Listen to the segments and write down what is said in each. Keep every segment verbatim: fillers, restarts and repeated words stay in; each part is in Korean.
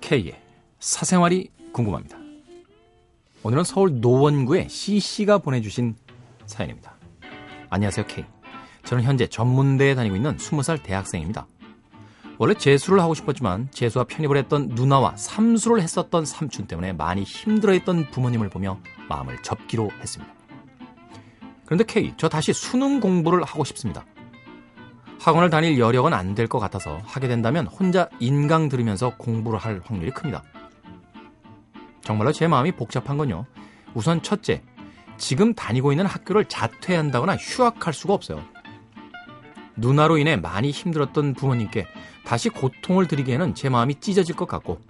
K의 사생활이 궁금합니다. 오늘은 서울 노원구의 C씨가 보내주신 사연입니다. 안녕하세요, K. 저는 현재 전문대에 다니고 있는 스무 살 대학생입니다. 원래 재수를 하고 싶었지만 재수와 편입을 했던 누나와 삼수를 했었던 삼촌 때문에 많이 힘들어했던 부모님을 보며 마음을 접기로 했습니다. 그런데 K, 저 다시 수능 공부를 하고 싶습니다. 학원을 다닐 여력은 안 될 것 같아서 하게 된다면 혼자 인강 들으면서 공부를 할 확률이 큽니다. 정말로 제 마음이 복잡한 건요. 우선 첫째, 지금 다니고 있는 학교를 자퇴한다거나 휴학할 수가 없어요. 누나로 인해 많이 힘들었던 부모님께 다시 고통을 드리기에는 제 마음이 찢어질 것 같고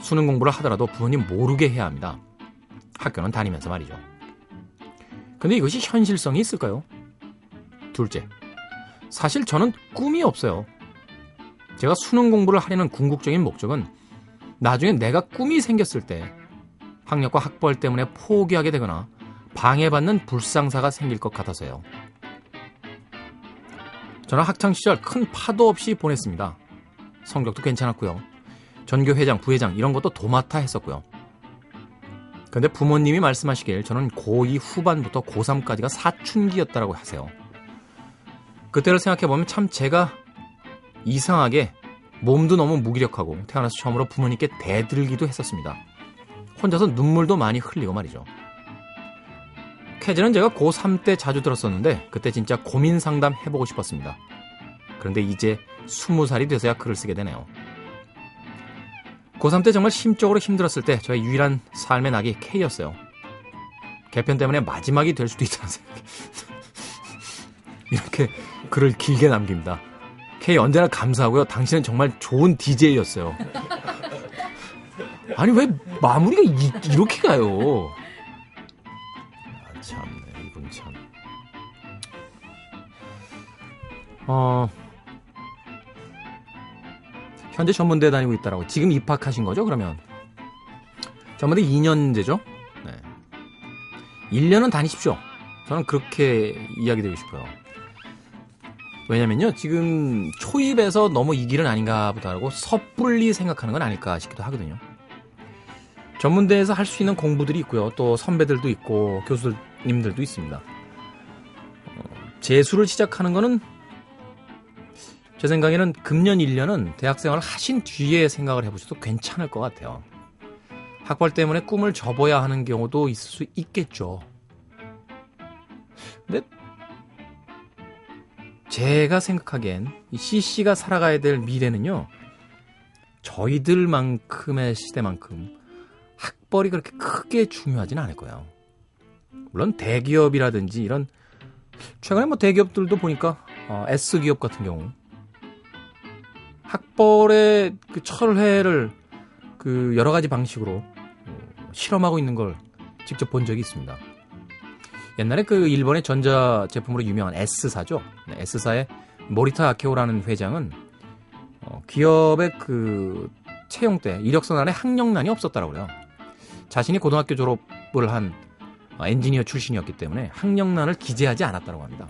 수능 공부를 하더라도 부모님 모르게 해야 합니다. 학교는 다니면서 말이죠. 근데 이것이 현실성이 있을까요? 둘째, 사실 저는 꿈이 없어요. 제가 수능 공부를 하려는 궁극적인 목적은 나중에 내가 꿈이 생겼을 때 학력과 학벌 때문에 포기하게 되거나 방해받는 불상사가 생길 것 같아서요. 저는 학창시절 큰 파도 없이 보냈습니다. 성적도 괜찮았고요. 전교회장, 부회장 이런 것도 도맡아 했었고요. 근데 부모님이 말씀하시길 저는 고이 후반부터 고삼까지가 사춘기였다라고 하세요. 그때를 생각해보면 참 제가 이상하게 몸도 너무 무기력하고 태어나서 처음으로 부모님께 대들기도 했었습니다. 혼자서 눈물도 많이 흘리고 말이죠. 쾌제는 제가 고삼 때 자주 들었었는데 그때 진짜 고민 상담 해보고 싶었습니다. 그런데 이제 스무 살이 돼서야 글을 쓰게 되네요. 고삼 때 정말 심적으로 힘들었을 때 저의 유일한 삶의 낙이 K였어요. 개편 때문에 마지막이 될 수도 있다는 생각이 이렇게 글을 길게 남깁니다. K 언제나 감사하고요. 당신은 정말 좋은 디제이였어요. 아니 왜 마무리가 이, 이렇게 가요? 아, 참네 이분 참. 어 현재 전문대 다니고 있다라고 지금 입학하신 거죠? 그러면 전문대 이 년제죠? 네. 일 년은 다니십시오. 저는 그렇게 이야기 드리고 싶어요. 왜냐면요, 지금 초입에서 너무 이 길은 아닌가 보다라고 섣불리 생각하는 건 아닐까 싶기도 하거든요. 전문대에서 할 수 있는 공부들이 있고요. 또 선배들도 있고 교수님들도 있습니다. 어, 재수를 시작하는 거는 제 생각에는 금년 일 년은 대학생활을 하신 뒤에 생각을 해보셔도 괜찮을 것 같아요. 학벌 때문에 꿈을 접어야 하는 경우도 있을 수 있겠죠. 근데 제가 생각하기엔 이 C씨가 살아가야 될 미래는요. 저희들만큼의 시대만큼 학벌이 그렇게 크게 중요하진 않을 거예요. 물론 대기업이라든지 이런 최근에 뭐 대기업들도 보니까 어, S기업 같은 경우 학벌의 그 철회를 그 여러 가지 방식으로 실험하고 있는 걸 직접 본 적이 있습니다. 옛날에 그 일본의 전자제품으로 유명한 S사죠. S사의 모리타 아케오라는 회장은 어, 기업의 그 채용 때 이력서 안에 학력란이 없었다라고 그래요. 자신이 고등학교 졸업을 한 엔지니어 출신이었기 때문에 학력란을 기재하지 않았다고 합니다.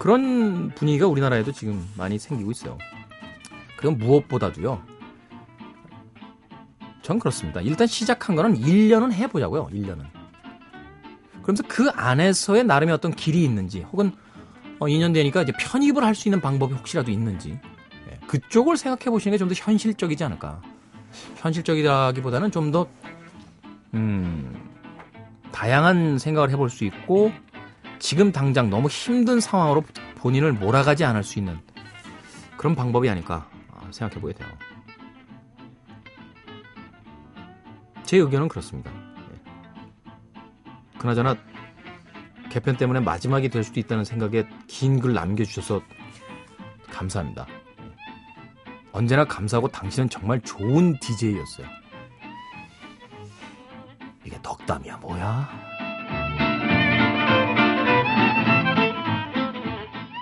그런 분위기가 우리나라에도 지금 많이 생기고 있어요. 그건 무엇보다도요. 전 그렇습니다. 일단 시작한 거는 일 년은 해보자고요. 일 년은. 그러면서 그 안에서의 나름의 어떤 길이 있는지 혹은 어, 이 년 되니까 이제 편입을 할 수 있는 방법이 혹시라도 있는지 예, 그쪽을 생각해 보시는 게 좀 더 현실적이지 않을까. 현실적이라기보다는 좀 더 음, 다양한 생각을 해볼 수 있고 지금 당장 너무 힘든 상황으로 본인을 몰아가지 않을 수 있는 그런 방법이 아닐까 생각해 보게 돼요. 제 의견은 그렇습니다. 그나저나 개편 때문에 마지막이 될 수도 있다는 생각에 긴 글 남겨주셔서 감사합니다. 언제나 감사하고 당신은 정말 좋은 디제이였어요. 이게 덕담이야 뭐야?